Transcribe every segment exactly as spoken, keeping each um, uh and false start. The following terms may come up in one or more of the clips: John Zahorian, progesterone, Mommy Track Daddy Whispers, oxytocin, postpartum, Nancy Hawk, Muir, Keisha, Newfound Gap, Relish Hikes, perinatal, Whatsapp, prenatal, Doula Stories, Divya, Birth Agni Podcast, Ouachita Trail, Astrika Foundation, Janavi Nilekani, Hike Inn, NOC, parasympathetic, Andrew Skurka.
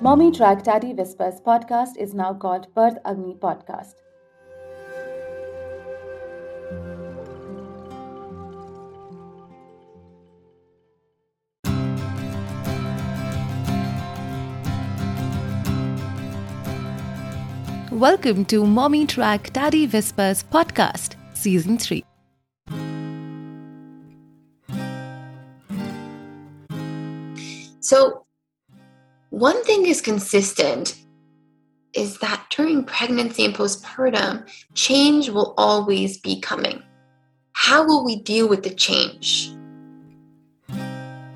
Mommy Track Daddy Whispers podcast is now called Birth Agni Podcast. Welcome to Mommy Track Daddy Whispers podcast, season three. So, one thing is consistent is that during pregnancy and postpartum, change will always be coming. How will we deal with the change? And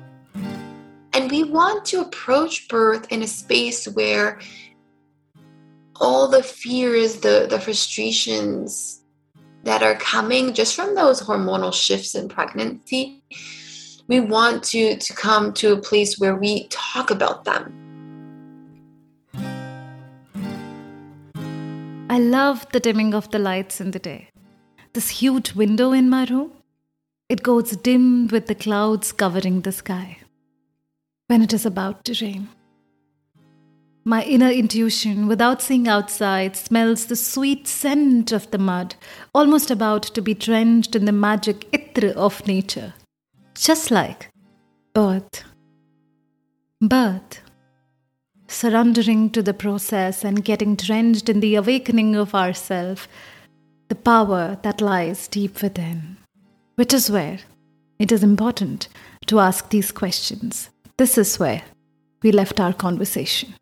we want to approach birth in a space where all the fears, the, the frustrations that are coming just from those hormonal shifts in pregnancy, we want to, to come to a place where we talk about them. I love the dimming of the lights in the day. This huge window in my room, it goes dim with the clouds covering the sky when it is about to rain. My inner intuition, without seeing outside, smells the sweet scent of the mud, almost about to be drenched in the magic itra of nature. Just like birth. Birth. Surrendering to the process and getting drenched in the awakening of ourself, the power that lies deep within. Which is where it is important to ask these questions. This is where we left our conversation.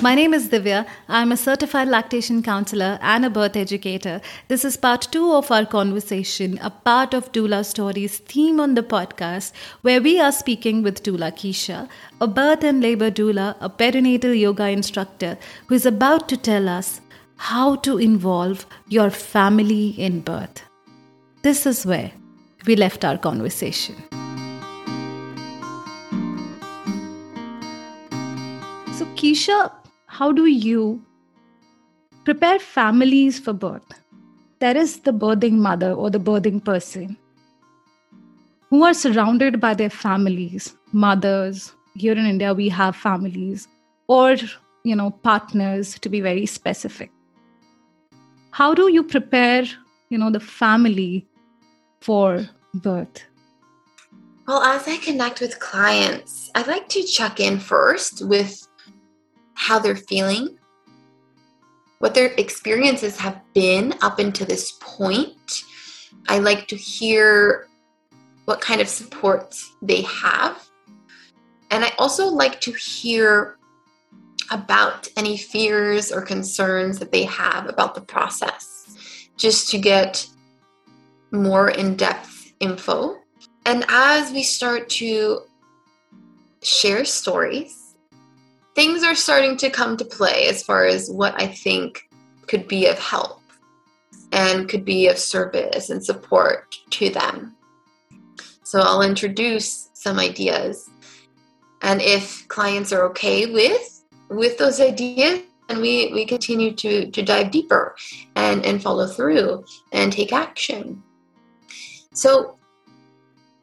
My name is Divya. I'm a certified lactation counselor and a birth educator. This is part two of our conversation, a part of Doula Stories theme on the podcast, where we are speaking with doula Keisha, a birth and labor doula, a perinatal yoga instructor, who is about to tell us how to involve your family in birth. This is where we left our conversation. So Keisha, how do you prepare families for birth? There is the birthing mother or the birthing person who are surrounded by their families, mothers. Here in India, we have families or, you know, partners, to be very specific. How do you prepare, you know, the family for birth? Well, as I connect with clients, I like to check in first with how they're feeling, what their experiences have been up until this point. I like to hear what kind of support they have. And I also like to hear about any fears or concerns that they have about the process, just to get more in-depth info. And as we start to share stories, things are starting to come to play as far as what I think could be of help and could be of service and support to them. So I'll introduce some ideas. And if clients are okay with, with those ideas, then we, we continue to, to dive deeper and, and follow through and take action. So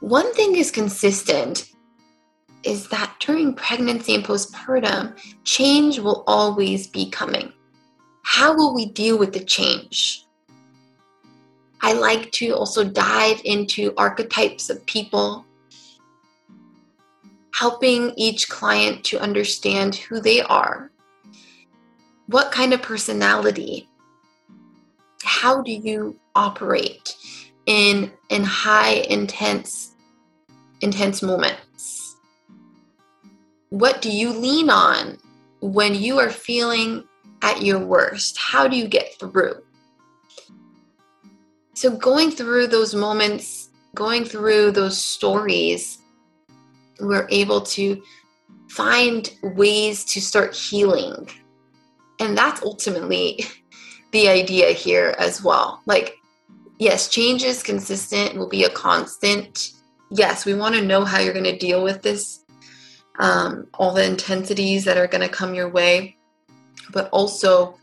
one thing is consistent is that during pregnancy and postpartum, change will always be coming. How will we deal with the change? I like to also dive into archetypes of people, helping each client to understand who they are, what kind of personality, how do you operate in, in high intense, intense moments? What do you lean on when you are feeling at your worst? How do you get through? So going through those moments, going through those stories, we're able to find ways to start healing. And that's ultimately the idea here as well. Like, yes, change is consistent, will be a constant. Yes, we want to know how you're going to deal with this. Um, all the intensities that are going to come your way, but also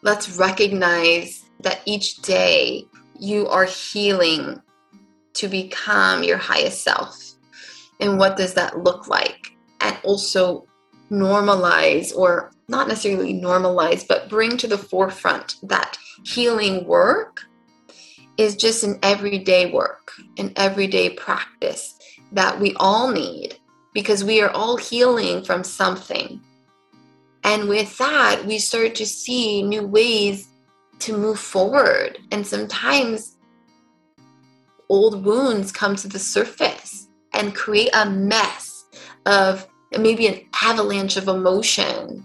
let's recognize that each day you are healing to become your highest self. And what does that look like? And also normalize, or not necessarily normalize, but bring to the forefront that healing work is just an everyday work, an everyday practice that we all need, because we are all healing from something. And with that, we start to see new ways to move forward. And sometimes old wounds come to the surface and create a mess of maybe an avalanche of emotion,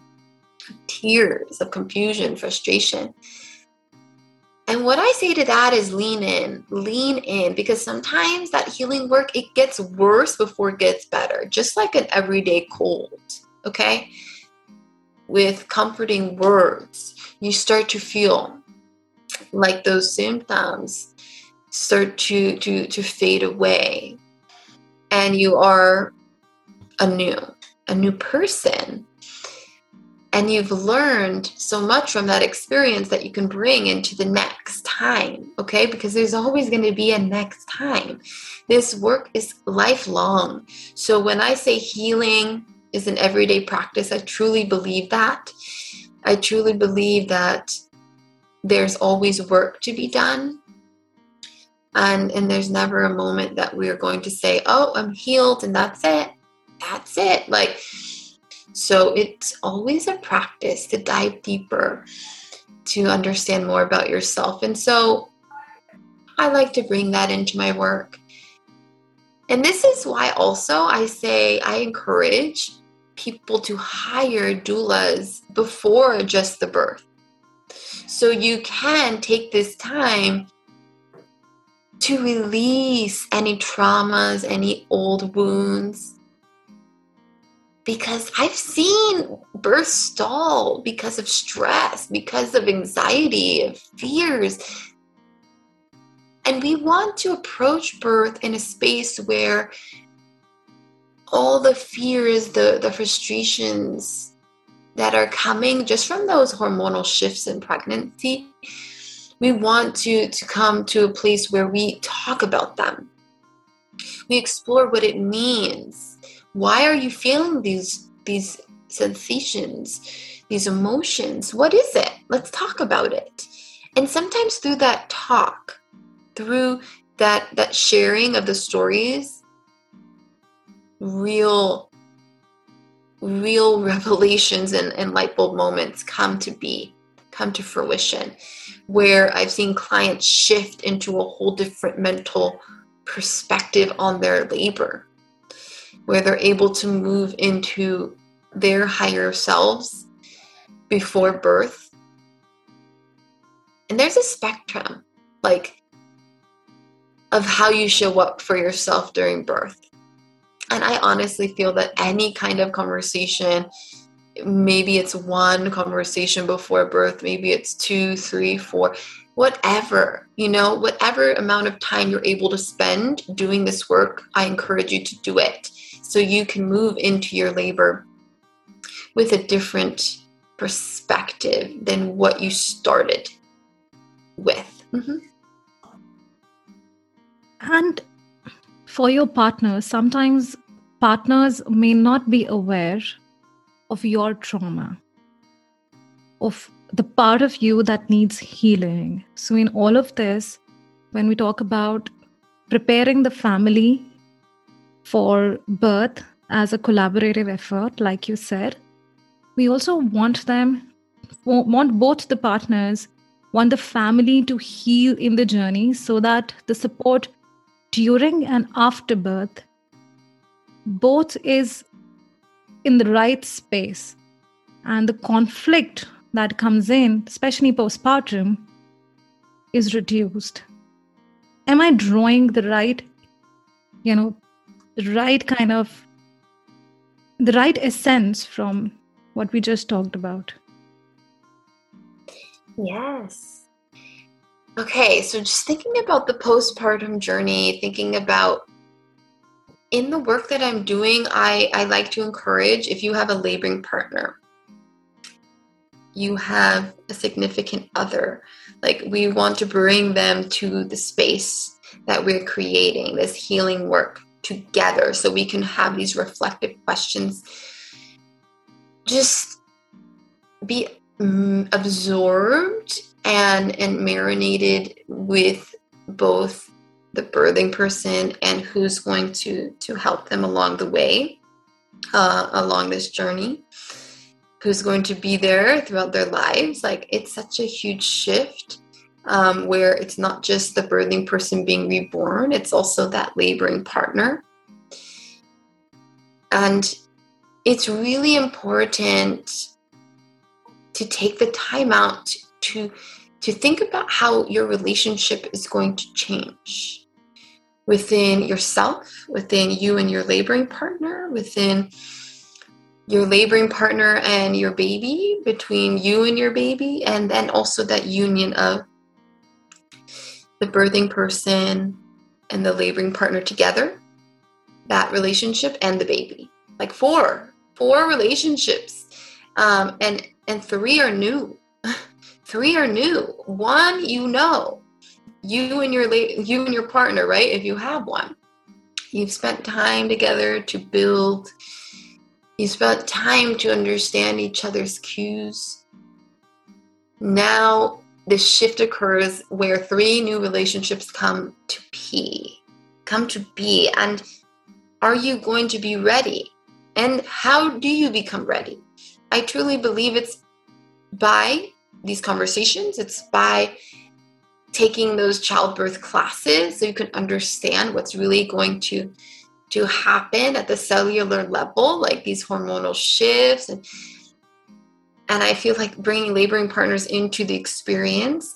tears, of confusion, frustration. And what I say to that is lean in, lean in, because sometimes that healing work, it gets worse before it gets better, just like an everyday cold, okay? With comforting words, you start to feel like those symptoms start to, to, to fade away, and you are a new, a new person. And you've learned so much from that experience that you can bring into the next time, okay? Because there's always going to be a next time. This work is lifelong. So when I say healing is an everyday practice, I truly believe that. I truly believe that there's always work to be done. And, and there's never a moment that we're going to say, oh, I'm healed and that's it. That's it. Like, so it's always a practice to dive deeper, to understand more about yourself. And so I like to bring that into my work. And this is why also I say I encourage people to hire doulas before just the birth. So you can take this time to release any traumas, any old wounds. Because I've seen birth stall because of stress, because of anxiety, of fears. And we want to approach birth in a space where all the fears, the, the frustrations that are coming just from those hormonal shifts in pregnancy, we want to, to come to a place where we talk about them. We explore what it means. Why are you feeling these these sensations, these emotions? What is it? Let's talk about it. And sometimes through that talk, through that, that sharing of the stories, real, real revelations and, and light bulb moments come to be, come to fruition, where I've seen clients shift into a whole different mental perspective on their labor, where they're able to move into their higher selves before birth. And there's a spectrum, like, of how you show up for yourself during birth. And I honestly feel that any kind of conversation, maybe it's one conversation before birth, maybe it's two, three, four, whatever, you know, whatever amount of time you're able to spend doing this work, I encourage you to do it. So you can move into your labor with a different perspective than what you started with. Mm-hmm. And for your partners, sometimes partners may not be aware of your trauma, of the part of you that needs healing. So in all of this, when we talk about preparing the family for birth as a collaborative effort, like you said, we also want them, want both the partners, want the family to heal in the journey so that the support during and after birth, both is in the right space. And the conflict that comes in, especially postpartum, is reduced. Am I drawing the right, you know, the right kind of, the right essence from what we just talked about? Yes. Okay, so just thinking about the postpartum journey, thinking about in the work that I'm doing, I, I like to encourage, if you have a laboring partner, you have a significant other, like, we want to bring them to the space that we're creating, this healing work together, so we can have these reflective questions just be um, absorbed and, and marinated with both the birthing person and who's going to, to help them along the way, uh, along this journey, who's going to be there throughout their lives. Like, it's such a huge shift um, where it's not just the birthing person being reborn, it's also that laboring partner. And it's really important to take the time out to to think about how your relationship is going to change within yourself, within you and your laboring partner, within your laboring partner and your baby, between you and your baby, and then also that union of the birthing person and the laboring partner together, that relationship and the baby. Like four, four relationships, um, and, and three are new. Three are new. One, you know, you and your la- you and your partner, right? If you have one, you've spent time together to build. You spent time to understand each other's cues. Now the shift occurs where three new relationships come to be, come to be. And are you going to be ready? And how do you become ready? I truly believe it's by these conversations. It's by taking those childbirth classes so you can understand what's really going to, to happen at the cellular level, like these hormonal shifts. And, and I feel like bringing laboring partners into the experience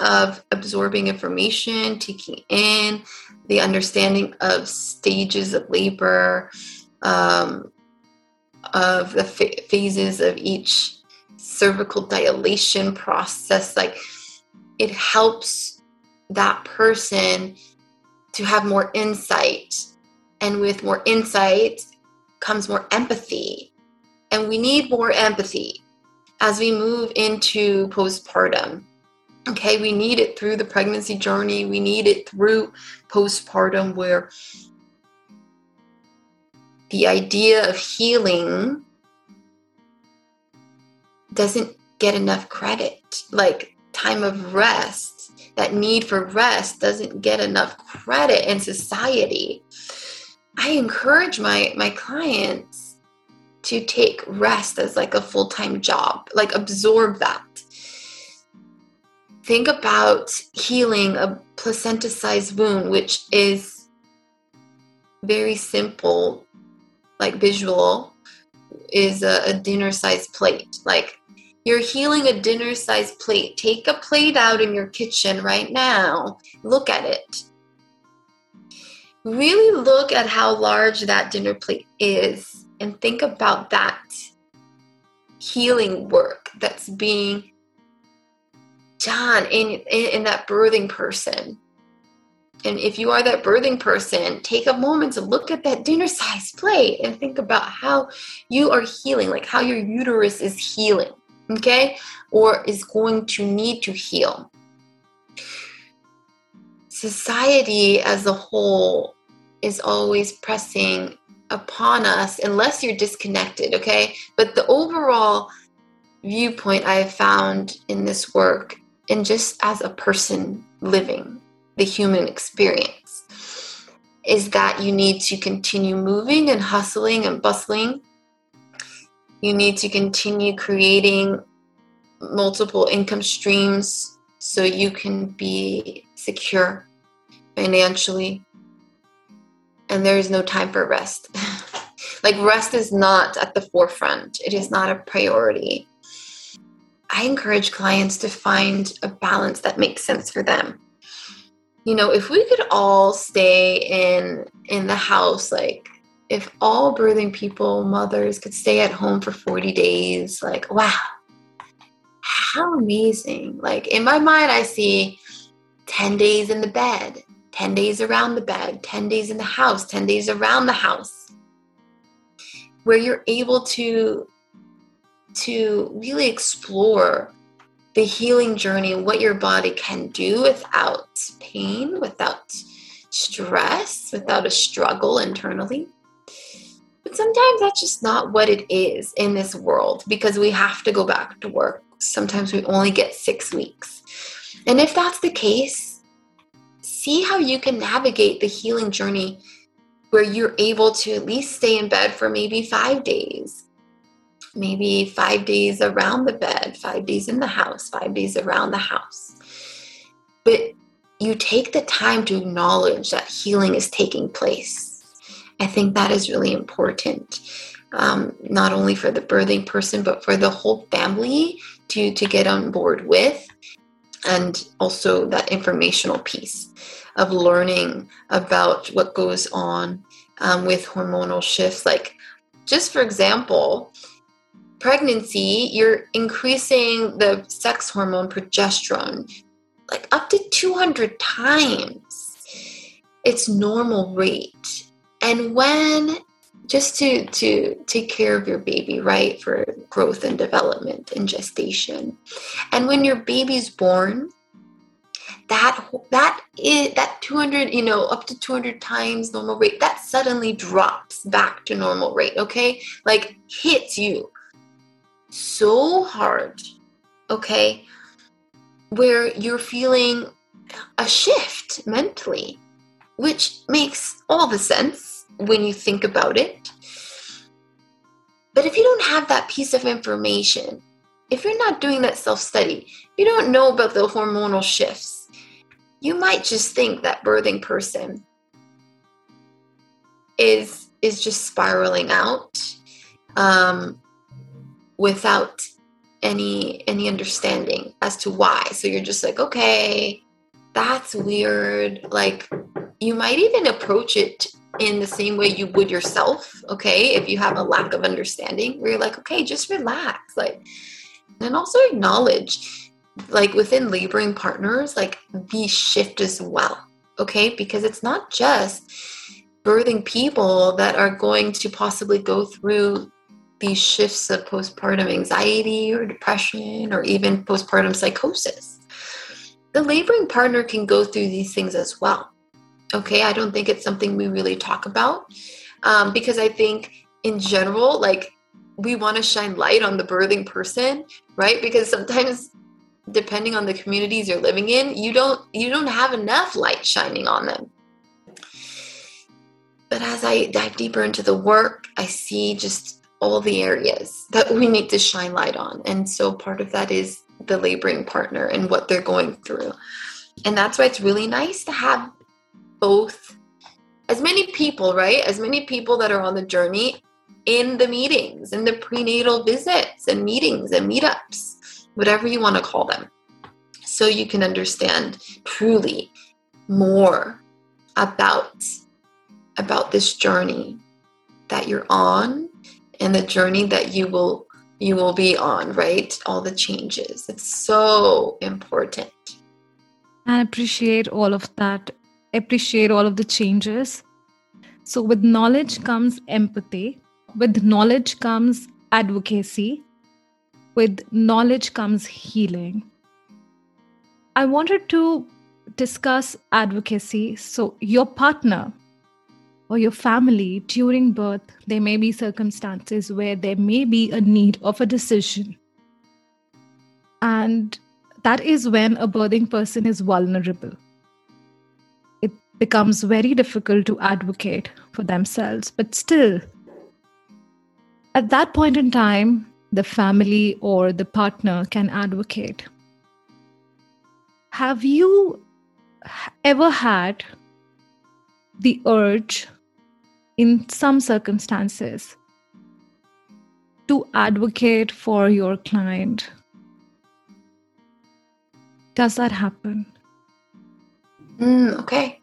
of absorbing information, taking in the understanding of stages of labor, um, of the f- phases of each cervical dilation process, like it helps that person to have more insight, and with more insight comes more empathy, and we need more empathy as we move into postpartum. Okay, we need it through the pregnancy journey, we need it through postpartum, where the idea of healing doesn't get enough credit. Like time of rest, that need for rest doesn't get enough credit in society. I encourage my, my clients to take rest as like a full-time job, like absorb that. Think about healing a placenticized womb, which is very simple, like visual, is a, a dinner-sized plate. Like, you're healing a dinner-sized plate. Take a plate out in your kitchen right now. Look at it. Really look at how large that dinner plate is and think about that healing work that's being done in, in, in that birthing person. And if you are that birthing person, take a moment to look at that dinner-sized plate and think about how you are healing, like how your uterus is healing. Okay, or is going to need to heal. Society as a whole is always pressing upon us, unless you're disconnected, okay? But the overall viewpoint I have found in this work, and just as a person living the human experience, is that you need to continue moving and hustling and bustling. You need to continue creating multiple income streams so you can be secure financially. And there is no time for rest. Like, rest is not at the forefront. It is not a priority. I encourage clients to find a balance that makes sense for them. You know, if we could all stay in in the house, like, if all birthing people, mothers, could stay at home for forty days, like, wow, how amazing. Like, in my mind, I see ten days in the bed, ten days around the bed, ten days in the house, ten days around the house, where you're able to, to really explore the healing journey and what your body can do without pain, without stress, without a struggle internally. But sometimes that's just not what it is in this world, because we have to go back to work. Sometimes we only get six weeks. And if that's the case, see how you can navigate the healing journey where you're able to at least stay in bed for maybe five days, maybe five days around the bed, five days in the house, five days around the house. But you take the time to acknowledge that healing is taking place. I think that is really important, um, not only for the birthing person, but for the whole family to, to get on board with, and also that informational piece of learning about what goes on um, with hormonal shifts. Like, just for example, pregnancy, you're increasing the sex hormone progesterone like up to two hundred times its normal rate. And when, just to, to take care of your baby, right, for growth and development and gestation. And when your baby's born, that that is, that two hundred, you know, up to two hundred times normal rate, that suddenly drops back to normal rate, okay? Like, hits you so hard, okay, where you're feeling a shift mentally, which makes all the sense when you think about it. But if you don't have that piece of information, if you're not doing that self-study, you don't know about the hormonal shifts, you might just think that birthing person is is just spiraling out um, without any any understanding as to why. So you're just like, okay, that's weird. Like, you might even approach it in the same way you would yourself, okay, if you have a lack of understanding, where you're like, okay, just relax. Like, and also acknowledge, like, within laboring partners, like, the shift as well, okay, because it's not just birthing people that are going to possibly go through these shifts of postpartum anxiety or depression or even postpartum psychosis. The laboring partner can go through these things as well. Okay, I don't think it's something we really talk about um, because I think in general, like, we want to shine light on the birthing person, right? Because sometimes, depending on the communities you're living in, you don't you don't have enough light shining on them. But as I dive deeper into the work, I see just all the areas that we need to shine light on. And so part of that is the laboring partner and what they're going through. And that's why it's really nice to have both, as many people, right? As many people that are on the journey in the meetings, in the prenatal visits and meetings and meetups, whatever you want to call them. So you can understand truly more about, about this journey that you're on and the journey that you will, you will be on, right? All the changes. It's so important. I appreciate all of that. Appreciate all of the changes. So with knowledge comes empathy. With knowledge comes advocacy. With knowledge comes healing. I wanted to discuss advocacy. So your partner or your family during birth, there may be circumstances where there may be a need of a decision. And that is when a birthing person is vulnerable. Becomes very difficult to advocate for themselves. But still, at that point in time, the family or the partner can advocate. Have you ever had the urge in some circumstances to advocate for your client? Does that happen? Mm, okay.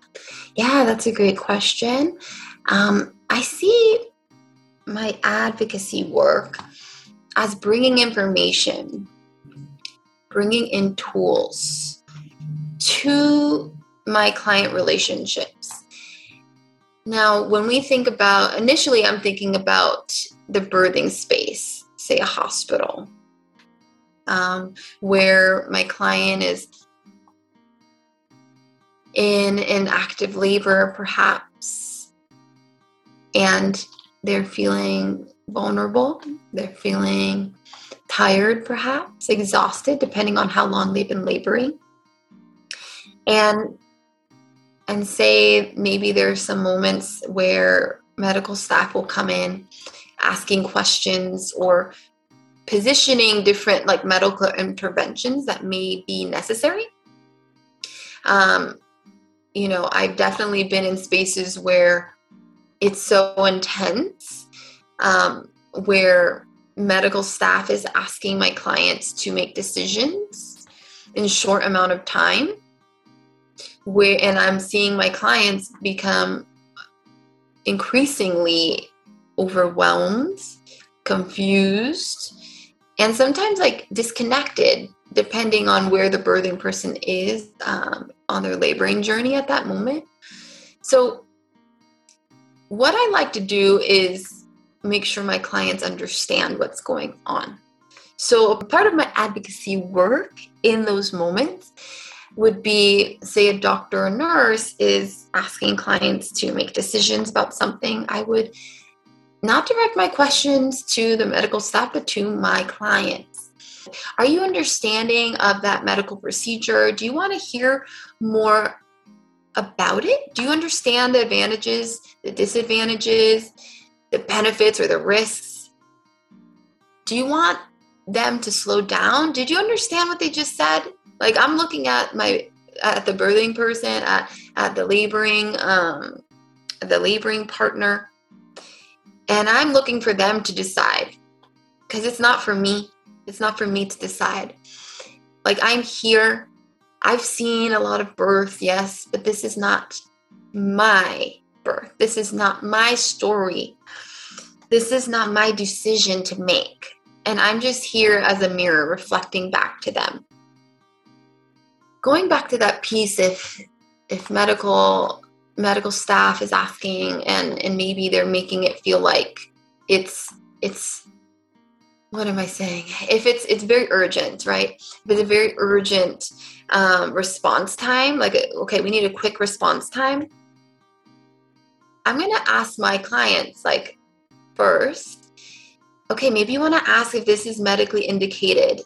Yeah, that's a great question. Um, I see my advocacy work as bringing information, bringing in tools to my client relationships. Now, when we think about, initially I'm thinking about the birthing space, say a hospital, um, where my client is in an active labor, perhaps, and They're feeling vulnerable. They're feeling tired, perhaps exhausted, depending on how long they've been laboring. And and say maybe there's some moments where medical staff will come in asking questions or positioning different like medical interventions that may be necessary. Um, you know, I've definitely been in spaces where it's so intense, um, where medical staff is asking my clients to make decisions in short amount of time. Where, and I'm seeing my clients become increasingly overwhelmed, confused, and sometimes like disconnected, depending on where the birthing person is um, on their laboring journey at that moment. So what I like to do is make sure my clients understand what's going on. So part of my advocacy work in those moments would be, say a doctor or nurse is asking clients to make decisions about something, I would not direct my questions to the medical staff, but to my clients. Are you understanding of that medical procedure? Do you want to hear more about it? Do you understand the advantages, the disadvantages, the benefits or the risks? Do you want them to slow down? Did you understand what they just said? Like I'm looking at my, at the birthing person, at, at the laboring, um, the laboring partner. And I'm looking for them to decide because it's not for me. It's not for me to decide. Like I'm here. I've seen a lot of birth, yes, but this is not my birth. This is not my story. This is not my decision to make. And I'm just here as a mirror reflecting back to them. Going back to that piece, if if medical medical staff is asking and, and maybe they're making it feel like it's it's what am I saying? If it's it's very urgent, right? If it's a very urgent um, response time, like okay, we need a quick response time. I'm gonna ask my clients like first, okay, maybe you wanna ask if this is medically indicated.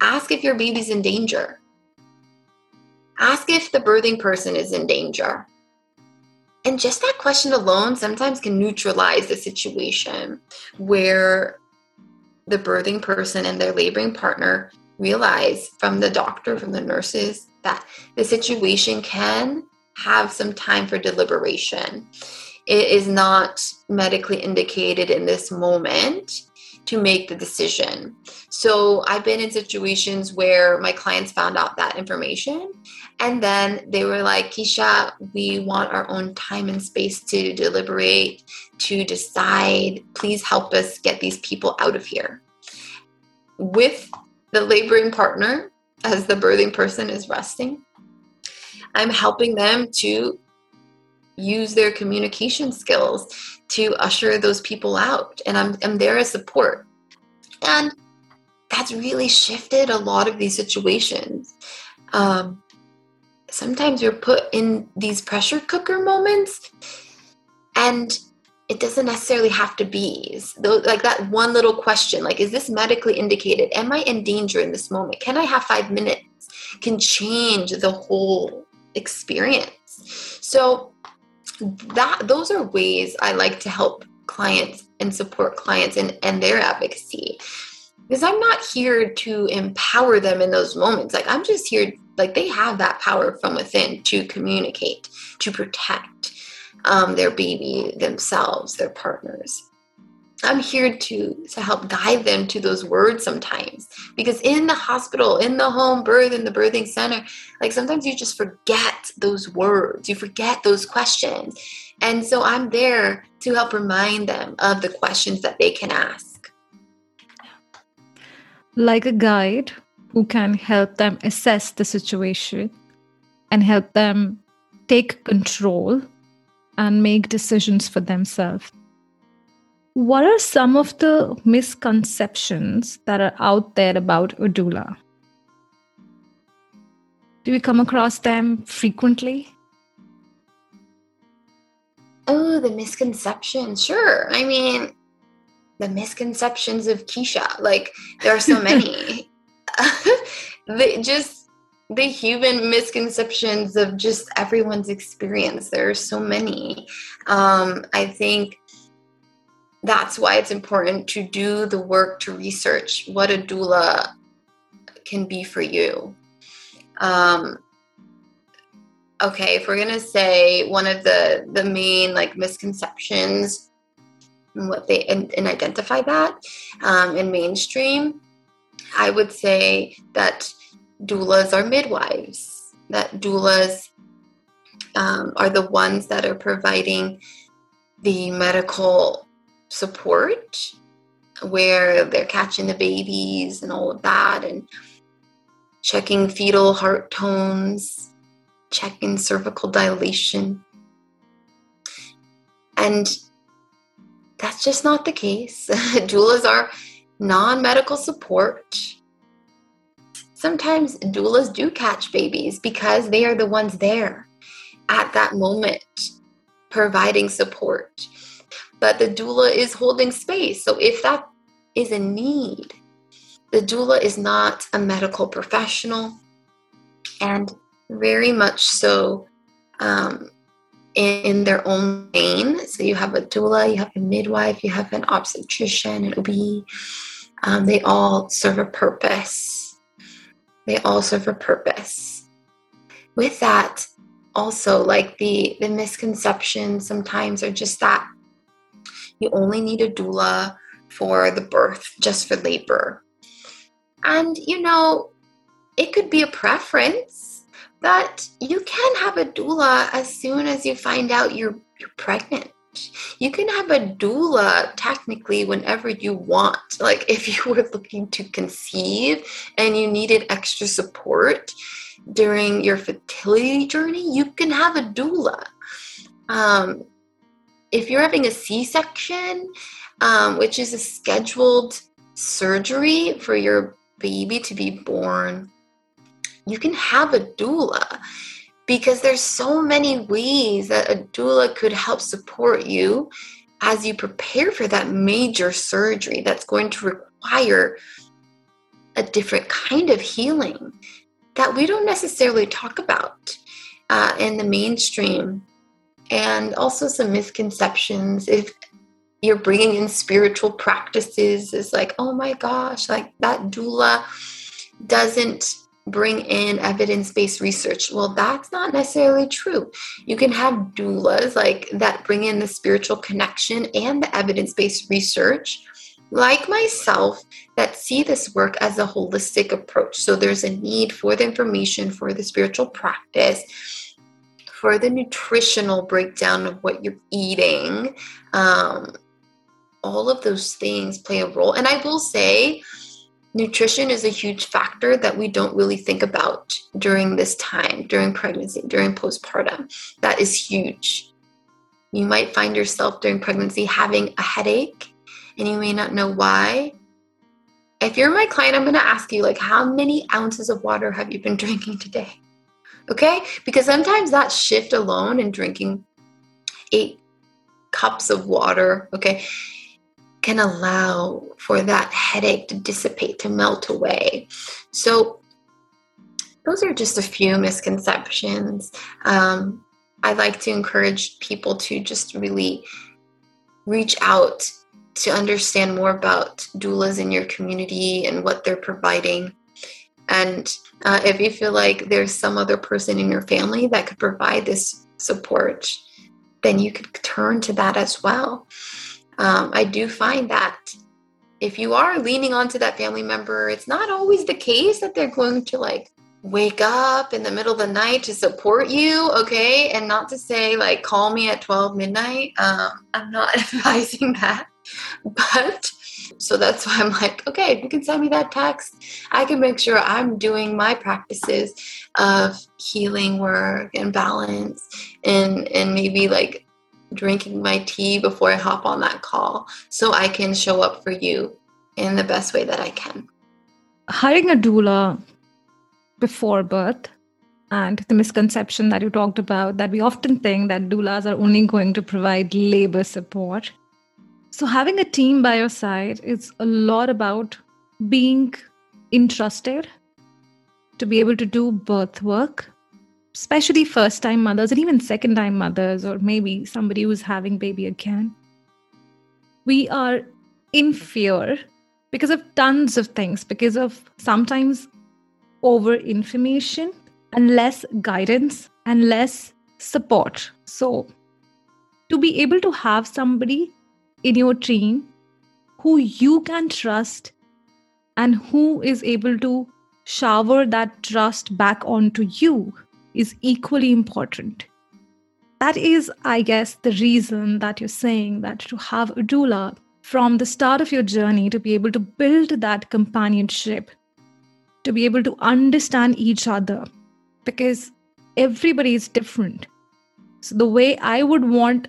Ask if your baby's in danger. Ask if the birthing person is in danger. And just that question alone sometimes can neutralize the situation where the birthing person and their laboring partner realize from the doctor, from the nurses, that the situation can have some time for deliberation. It is not medically indicated in this moment to make the decision. So I've been in situations where my clients found out that information and then they were like, Keisha, we want our own time and space to deliberate, to decide, please help us get these people out of here. With the laboring partner, as the birthing person is resting, I'm helping them to use their communication skills to usher those people out. And I'm, I'm there as support. And that's really shifted a lot of these situations. Um, sometimes you're put in these pressure cooker moments and it doesn't necessarily have to be. So, like that one little question, like, is this medically indicated? Am I in danger in this moment? Can I have five minutes? Can change the whole experience. So That those are ways I like to help clients and support clients and, and their advocacy, because I'm not here to empower them in those moments. Like I'm just here, like they have that power from within to communicate, to protect um, their baby, themselves, their partners. I'm here to, to help guide them to those words sometimes, because in the hospital, in the home birth, in the birthing center, like sometimes you just forget those words, you forget those questions. And so I'm there to help remind them of the questions that they can ask. Like a guide who can help them assess the situation and help them take control and make decisions for themselves. What are some of the misconceptions that are out there about a doula? Do we come across them frequently? Oh, the misconceptions. Sure. I mean, the misconceptions of Keisha. Like, there are so many. the, just the human misconceptions of just everyone's experience. There are so many. Um, I think that's why it's important to do the work to research what a doula can be for you. Um, okay, if we're going to say one of the, the main like misconceptions and what they, and, and identify that um, in mainstream, I would say that doulas are midwives, that doulas um, are the ones that are providing the medical support where they're catching the babies and all of that and checking fetal heart tones, checking cervical dilation. And that's just not the case. Doulas are non-medical support. Sometimes doulas do catch babies because they are the ones there at that moment providing support. But the doula is holding space. So if that is a need, the doula is not a medical professional, and very much so um, in, in their own lane. So you have a doula, you have a midwife, you have an obstetrician, an O B. Um, they all serve a purpose. They all serve a purpose. With that, also, like the, the misconceptions sometimes are just that you only need a doula for the birth, just for labor. And, you know, it could be a preference, but you can have a doula as soon as you find out you're, you're pregnant. You can have a doula technically whenever you want. Like if you were looking to conceive and you needed extra support during your fertility journey, you can have a doula. Um, if you're having a C-section, um, which is a scheduled surgery for your baby to be born, you can have a doula because there's so many ways that a doula could help support you as you prepare for that major surgery that's going to require a different kind of healing that we don't necessarily talk about uh, in the mainstream. And also some misconceptions if you're bringing in spiritual practices is like, oh my gosh, like that doula doesn't bring in evidence-based research. Well, that's not necessarily true. You can have doulas like that bring in the spiritual connection and the evidence-based research, like myself, that see this work as a holistic approach. So there's a need for the information, for the spiritual practice, for the nutritional breakdown of what you're eating. Um, all of those things play a role. And I will say nutrition is a huge factor that we don't really think about during this time, during pregnancy, during postpartum. That is huge. You might find yourself during pregnancy having a headache and you may not know why. If you're my client, I'm going to ask you, like, how many ounces of water have you been drinking today? Okay, because sometimes that shift alone and drinking eight cups of water, okay, can allow for that headache to dissipate, to melt away. So those are just a few misconceptions. Um, I like to encourage people to just really reach out to understand more about doulas in your community and what they're providing. And uh, if you feel like there's some other person in your family that could provide this support, then you could turn to that as well. Um, I do find that if you are leaning onto that family member, it's not always the case that they're going to like wake up in the middle of the night to support you, okay? And not to say like, call me at twelve midnight. Um, I'm not advising that, but... So that's why I'm like, okay, if you can send me that text, I can make sure I'm doing my practices of healing work and balance and, and maybe like drinking my tea before I hop on that call so I can show up for you in the best way that I can. Hiring a doula before birth And the misconception that you talked about, that we often think that doulas are only going to provide labor support. So having a team by your side is a lot about being entrusted to be able to do birth work, especially first-time mothers and even second-time mothers, or maybe somebody who's having baby again. We are in fear because of tons of things, because of sometimes over-information, and less guidance and less support. So to be able to have somebody in your team who you can trust and who is able to shower that trust back onto you is equally important. That is, I guess, the reason that you're saying that to have a doula from the start of your journey, to be able to build that companionship, to be able to understand each other. Because everybody is different. So the way I would want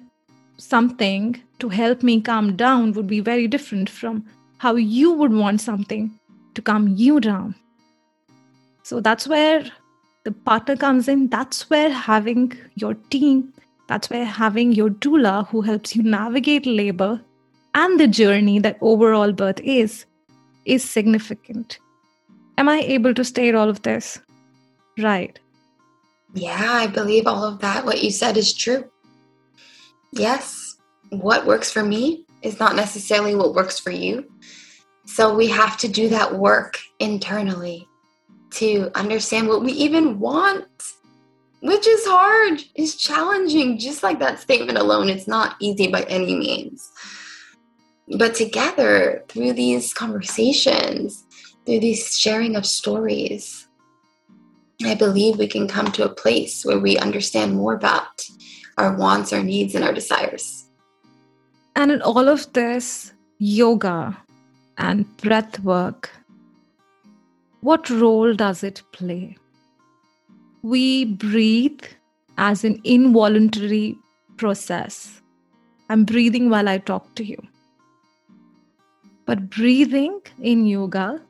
something to help me calm down would be very different from how you would want something to calm you down. So that's where the partner comes in. That's where having your team, that's where having your doula who helps you navigate labor and the journey that overall birth is, is significant. Am I able to state all of this? Right. Yeah, I believe all of that. What you said is true. Yes, what works for me is not necessarily what works for you. So we have to do that work internally to understand what we even want, which is hard. It's challenging. Just like that statement alone, it's not easy by any means. But together, through these conversations, through these sharing of stories, I believe we can come to a place where we understand more about our wants, our needs, and our desires. And in all of this, yoga and breath work, what role does it play? We breathe as an involuntary process. I'm breathing while I talk to you. But breathing in yoga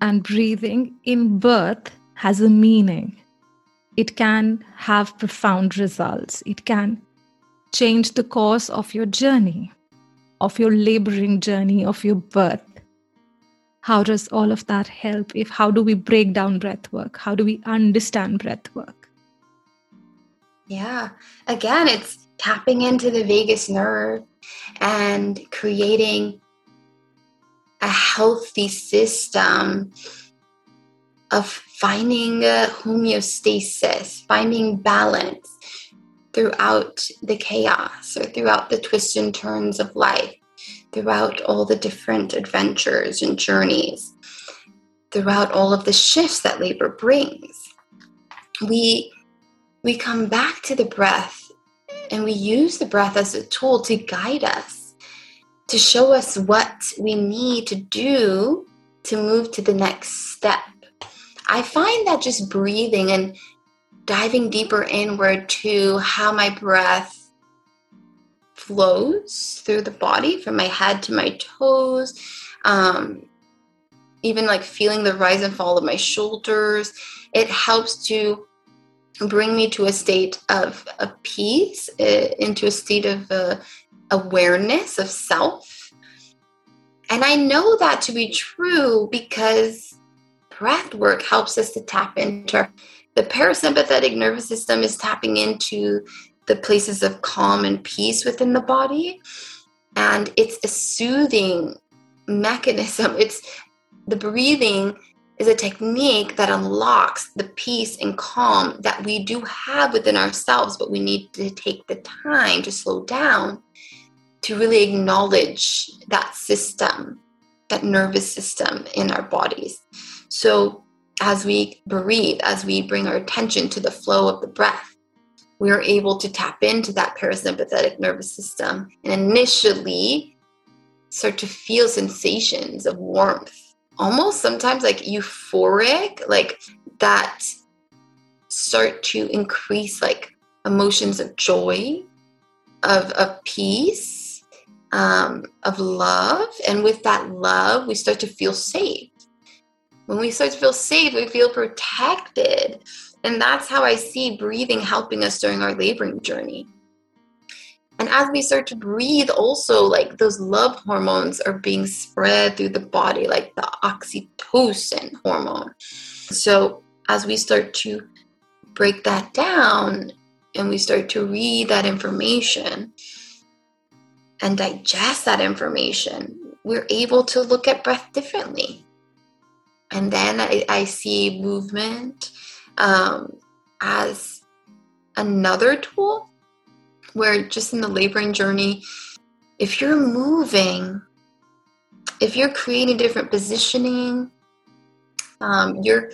and breathing in birth has a meaning. It can have profound results. It can change the course of your journey, of your laboring journey, of your birth. How does all of that help? If how do we break down breath work? How do we understand breath work? Yeah, again, it's tapping into the vagus nerve and creating a healthy system of finding homeostasis, finding balance throughout the chaos or throughout the twists and turns of life, throughout all the different adventures and journeys, throughout all of the shifts that labor brings. We, we come back to the breath and we use the breath as a tool to guide us, to show us what we need to do to move to the next step. I find that just breathing and diving deeper inward to how my breath flows through the body, from my head to my toes, um, even like feeling the rise and fall of my shoulders, it helps to bring me to a state of, of peace, uh, into a state of uh, awareness of self. And I know that to be true because breath work helps us to tap into the parasympathetic nervous system, is tapping into the places of calm and peace within the body. And it's a soothing mechanism. It's the breathing is a technique that unlocks the peace and calm that we do have within ourselves, but we need to take the time to slow down, to really acknowledge that system, that nervous system in our bodies. So as we breathe, as we bring our attention to the flow of the breath, we are able to tap into that parasympathetic nervous system and initially start to feel sensations of warmth, almost sometimes like euphoric, like that start to increase like emotions of joy, of, of peace, um, of love. And with that love, we start to feel safe. When we start to feel safe, we feel protected. And that's how I see breathing helping us during our laboring journey. And as we start to breathe, also, like, those love hormones are being spread through the body, like the oxytocin hormone. So as we start to break that down and we start to read that information and digest that information, we're able to look at breath differently. And then I, I see movement um, as another tool, where just in the laboring journey, if you're moving, if you're creating different positioning, um, you're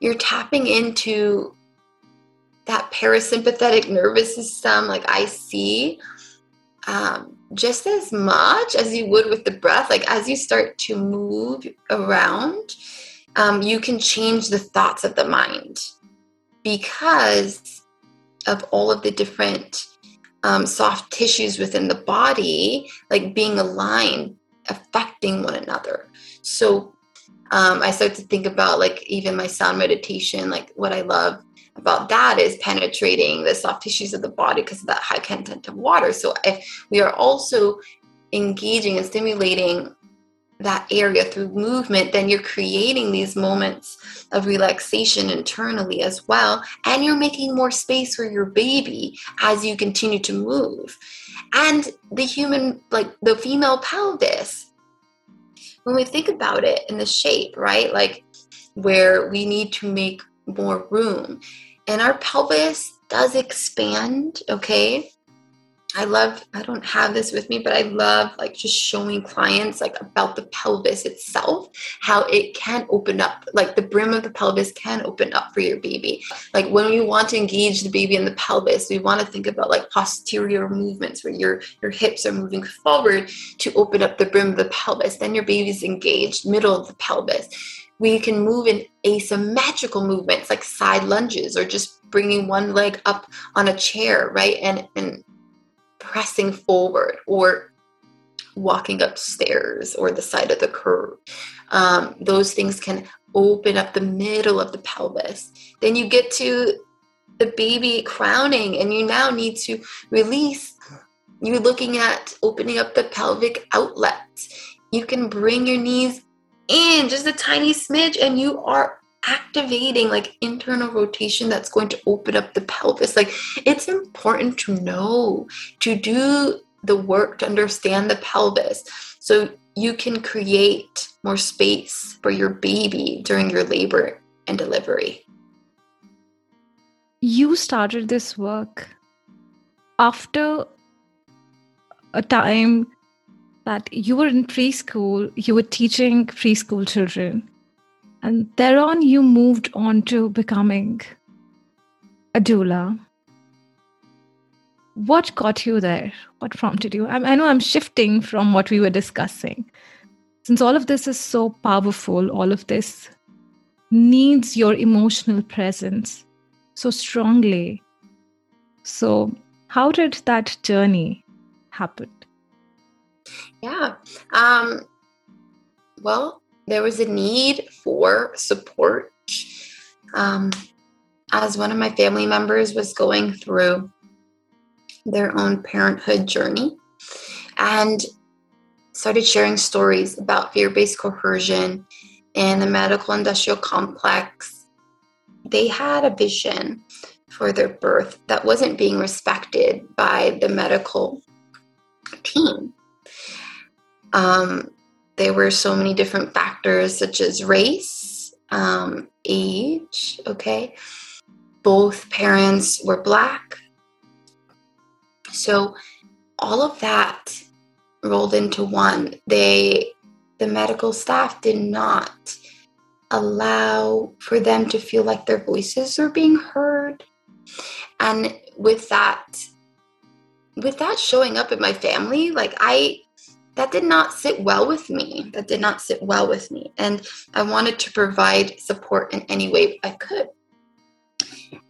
you're tapping into that parasympathetic nervous system, like I see, um, just as much as you would with the breath. Like, as you start to move around, um, you can change the thoughts of the mind because of all of the different Um, soft tissues within the body, like, being aligned, affecting one another. So um, I start to think about, like, even my sound meditation, like, what I love about that is penetrating the soft tissues of the body because of that high content of water. So if we are also engaging and stimulating that area through movement, then you're creating these moments of relaxation internally as well. And you're making more space for your baby as you continue to move. And the human, like the female pelvis, when we think about it in the shape, right? Like, where we need to make more room, and our pelvis does expand. Okay. I love, I don't have this with me, but I love, like, just showing clients, like, about the pelvis itself, how it can open up, like the brim of the pelvis can open up for your baby. Like, when we want to engage the baby in the pelvis, we want to think about, like, posterior movements where your, your hips are moving forward to open up the brim of the pelvis. Then your baby's engaged, middle of the pelvis. We can move in asymmetrical movements, like side lunges, or just bringing one leg up on a chair, right? And, and, pressing forward, or walking upstairs, or the side of the curve. Um, those things can open up the middle of the pelvis. Then you get to the baby crowning, and you now need to release. You're looking at opening up the pelvic outlets. You can bring your knees in just a tiny smidge, and you are activating, like, internal rotation that's going to open up the pelvis. Like, it's important to know, to do the work, to understand the pelvis, so you can create more space for your baby during your labor and delivery. You started this work after a time that you were in preschool, you were teaching preschool children. And thereon, you moved on to becoming a doula. What got you there? What prompted you? I, I know I'm shifting from what we were discussing. Since all of this is so powerful, all of this needs your emotional presence so strongly. So how did that journey happen? Yeah. Um, well... There was a need for support um, as one of my family members was going through their own parenthood journey and started sharing stories about fear-based coercion in the medical industrial complex. They had a vision for their birth that wasn't being respected by the medical team. Um, There were so many different factors, such as race, um, age, okay? Both parents were Black. So all of that rolled into one. They, the medical staff did not allow for them to feel like their voices were being heard. And with that, with that showing up in my family, like I... That did not sit well with me. That did not sit well with me. And I wanted to provide support in any way I could.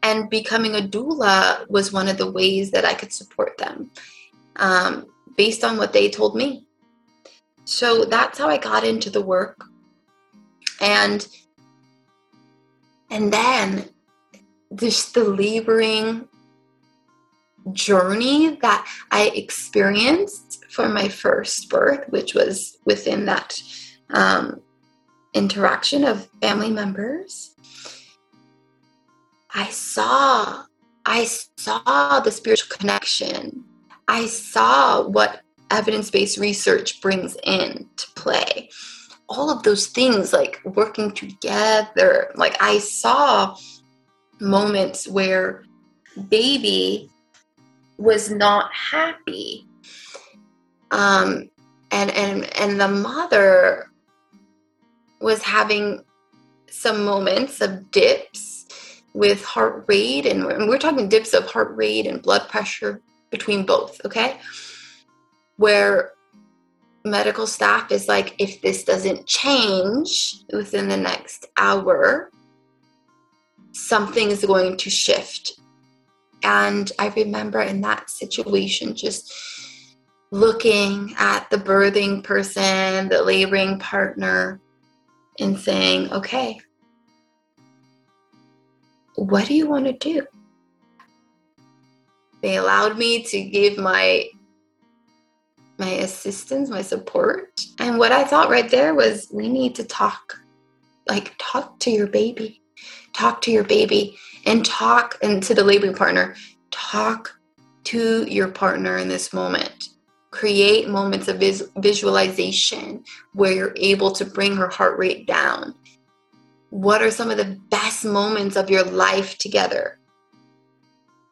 And becoming a doula was one of the ways that I could support them um, based on what they told me. So that's how I got into the work. And And then just the laboring journey that I experienced for my first birth, which was within that um, interaction of family members, I saw, I saw the spiritual connection. I saw what evidence-based research brings in to play. All of those things, like working together. Like I saw moments where baby was not happy. Um, and, and, and the mother was having some moments of dips with heart rate. And we're, and we're talking dips of heart rate and blood pressure between both. Okay. Where medical staff is like, if this doesn't change within the next hour, something is going to shift. And I remember in that situation, just looking at the birthing person, the laboring partner, and saying, okay, what do you want to do? They allowed me to give my my assistance, my support. And what I thought right there was, we need to talk, like talk to your baby, talk to your baby and talk and to the laboring partner, talk to your partner in this moment. Create moments of vis- visualization where you're able to bring her heart rate down. What are some of the best moments of your life together?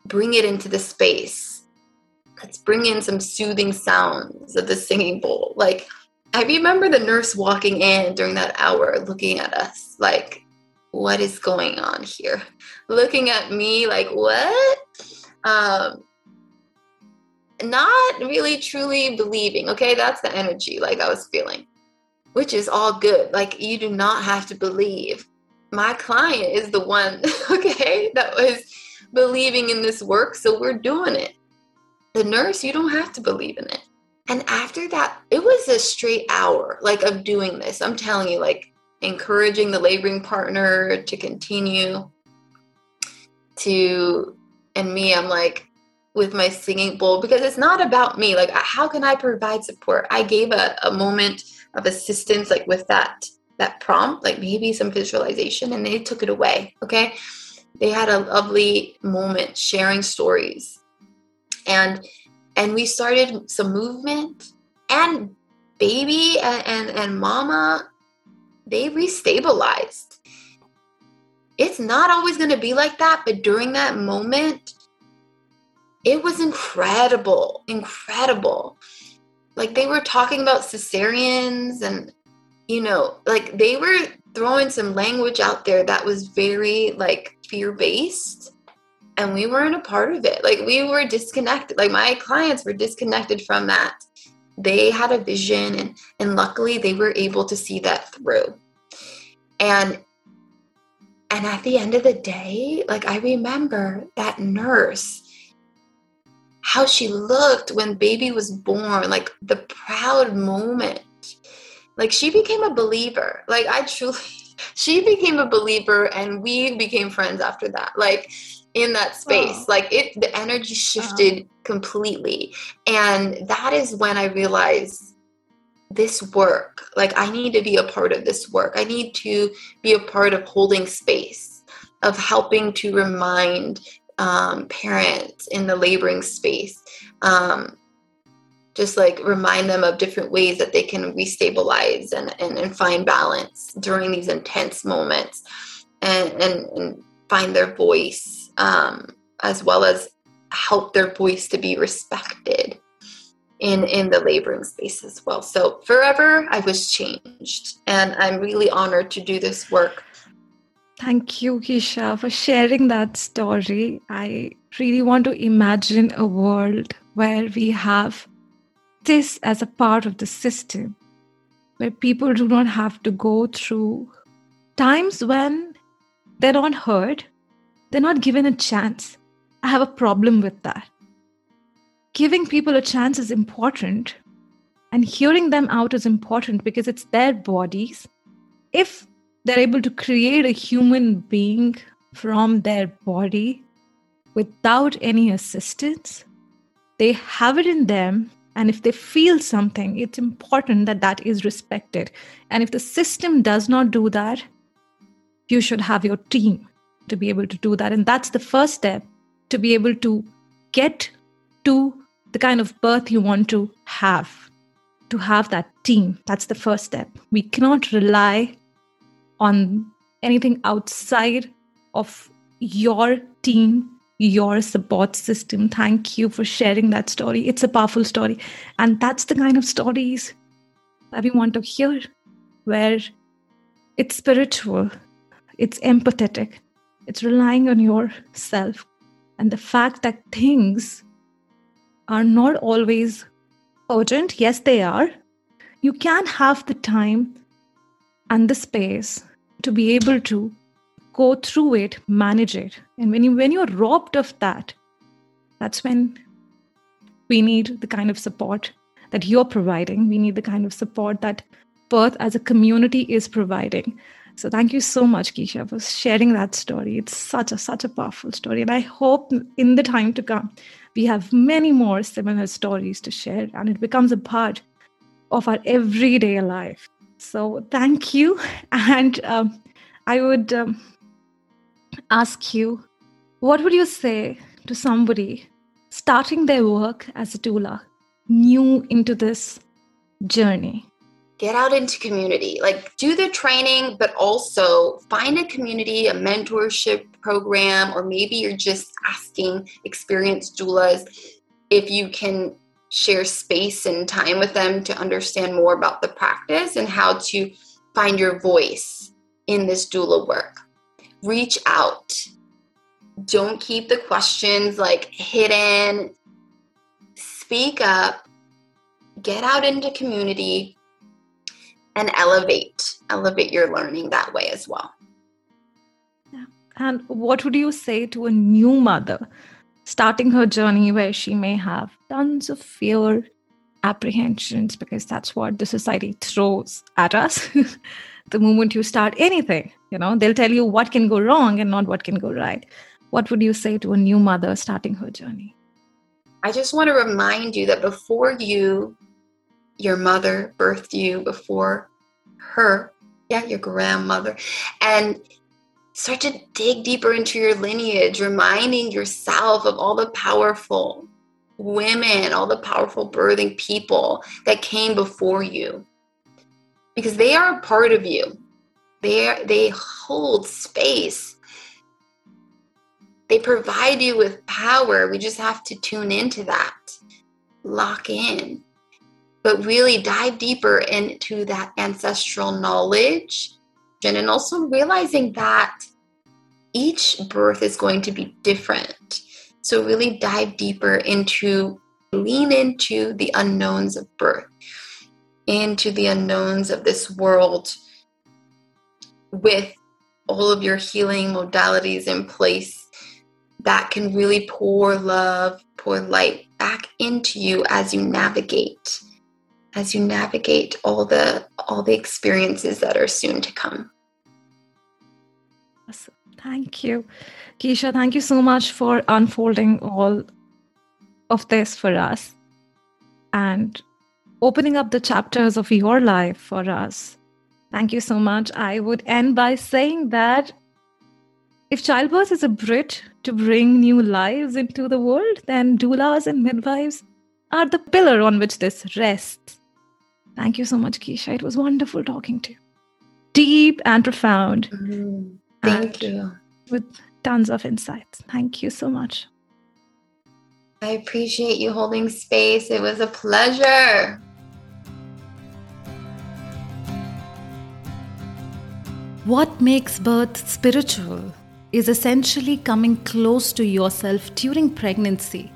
Bring it into the space. Let's bring in some soothing sounds of the singing bowl. Like, I remember the nurse walking in during that hour, looking at us like, what is going on here? Looking at me like, what? Um, not really truly believing. Okay, that's the energy like I was feeling, which is all good. Like, you do not have to believe. My client is the one, okay, that was believing in this work. So we're doing it. The nurse, you don't have to believe in it. And after that, it was a straight hour, like, of doing this. I'm telling you, like, encouraging the laboring partner to continue to, and me, I'm like, with my singing bowl, because it's not about me. Like, how can I provide support? I gave a, a moment of assistance, like with that, that prompt, like maybe some visualization, and they took it away. Okay. They had a lovely moment sharing stories. And and we started some movement, and baby and, and, and mama, they restabilized. It's not always going to be like that, but during that moment, it was incredible, incredible. Like, they were talking about cesareans and, you know, like they were throwing some language out there that was very like fear-based. And we weren't a part of it. Like, we were disconnected. Like, my clients were disconnected from that. They had a vision, and, and luckily they were able to see that through. And, and at the end of the day, like, I remember that nurse, how she looked when baby was born, like the proud moment. Like, she became a believer. Like, I truly, she became a believer, and we became friends after that. Like, in that space, oh. like it, the energy shifted oh. completely. And that is when I realized this work, like, I need to be a part of this work. I need to be a part of holding space, of helping to remind um, parents in the laboring space, um, just like remind them of different ways that they can restabilize and, and, and find balance during these intense moments, and, and, and find their voice. Um, as well as help their voice to be respected in, in the laboring space as well. So forever I was changed, and I'm really honored to do this work. Thank you, Keisha, for sharing that story. I really want to imagine a world where we have this as a part of the system, where people do not have to go through times when they're not heard. They're not given a chance. I have a problem with that. Giving people a chance is important, and hearing them out is important, because it's their bodies. If They're able to create a human being from their body without any assistance. They have it in them. And if they feel something, it's important that that is respected. And if the system does not do that, you should have your team to be able to do that. And that's the first step, to be able to get to the kind of birth you want to have, to have that team. That's the first step. We cannot rely on anything outside of your team, your support system. Thank you for sharing that story. It's a powerful story. And that's the kind of stories that we want to hear, where it's spiritual, it's empathetic, it's relying on yourself. And the fact that things are not always urgent. Yes, they are. You can have the time and the space to be able to go through it, manage it. And when you, when you're robbed of that, that's when we need the kind of support that you're providing. We need the kind of support that Birth as a community is providing. So thank you so much, Keisha, for sharing that story. It's such a, such a powerful story. And I hope in the time to come, we have many more similar stories to share, and it becomes a part of our everyday life. So thank you. And um, I would um, ask you, what would you say to somebody starting their work as a doula, new into this journey? Get out into community, like do the training, but also find a community, a mentorship program, or maybe you're just asking experienced doulas if you can share space and time with them to understand more about the practice and how to find your voice in this doula work. Reach out. Don't keep the questions like hidden. Speak up. Get out into community. And elevate, elevate your learning that way as well. Yeah. And what would you say to a new mother starting her journey, where she may have tons of fear, apprehensions, because that's what the society throws at us. The moment you start anything, you know, they'll tell you what can go wrong and not what can go right. What would you say to a new mother starting her journey? I just want to remind you that before you your mother birthed you, before her, yeah, your grandmother, and start to dig deeper into your lineage, reminding yourself of all the powerful women, all the powerful birthing people that came before you, because they are a part of you. They are, they hold space. They provide you with power. We just have to tune into that, lock in. But really dive deeper into that ancestral knowledge, and also realizing that each birth is going to be different. So really dive deeper into, lean into the unknowns of birth, into the unknowns of this world, with all of your healing modalities in place that can really pour love, pour light back into you as you navigate. as you navigate all the all the experiences that are soon to come. Awesome. Thank you. Keisha, thank you so much for unfolding all of this for us and opening up the chapters of your life for us. Thank you so much. I would end by saying that if childbirth is a bridge to bring new lives into the world, then doulas and midwives are the pillar on which this rests. Thank you so much, Keisha. It was wonderful talking to you. Deep and profound. Mm-hmm. Thank and you. With tons of insights. Thank you so much. I appreciate you holding space. It was a pleasure. What makes birth spiritual is essentially coming close to yourself during pregnancy,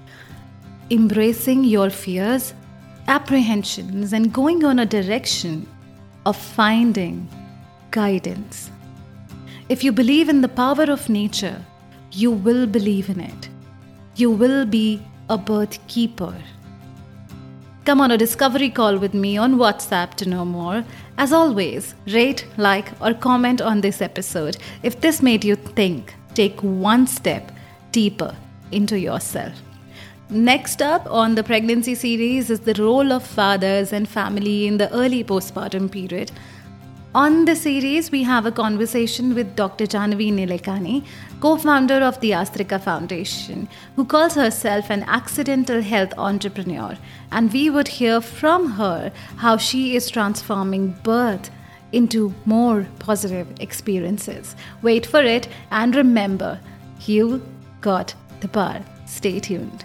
embracing your fears, apprehensions, and going on a direction of finding guidance. If you believe in the power of nature, you will believe in it. You will be a birth keeper. Come on a discovery call with me on WhatsApp to know more. As always, rate, like, or comment on this episode if this made you think. Take one step deeper into yourself. Next up on the pregnancy series is the role of fathers and family in the early postpartum period. On the series, we have a conversation with Doctor Janavi Nilekani, co-founder of the Astrika Foundation, who calls herself an accidental health entrepreneur. And we would hear from her how she is transforming birth into more positive experiences. Wait for it, and remember, you got the power. Stay tuned.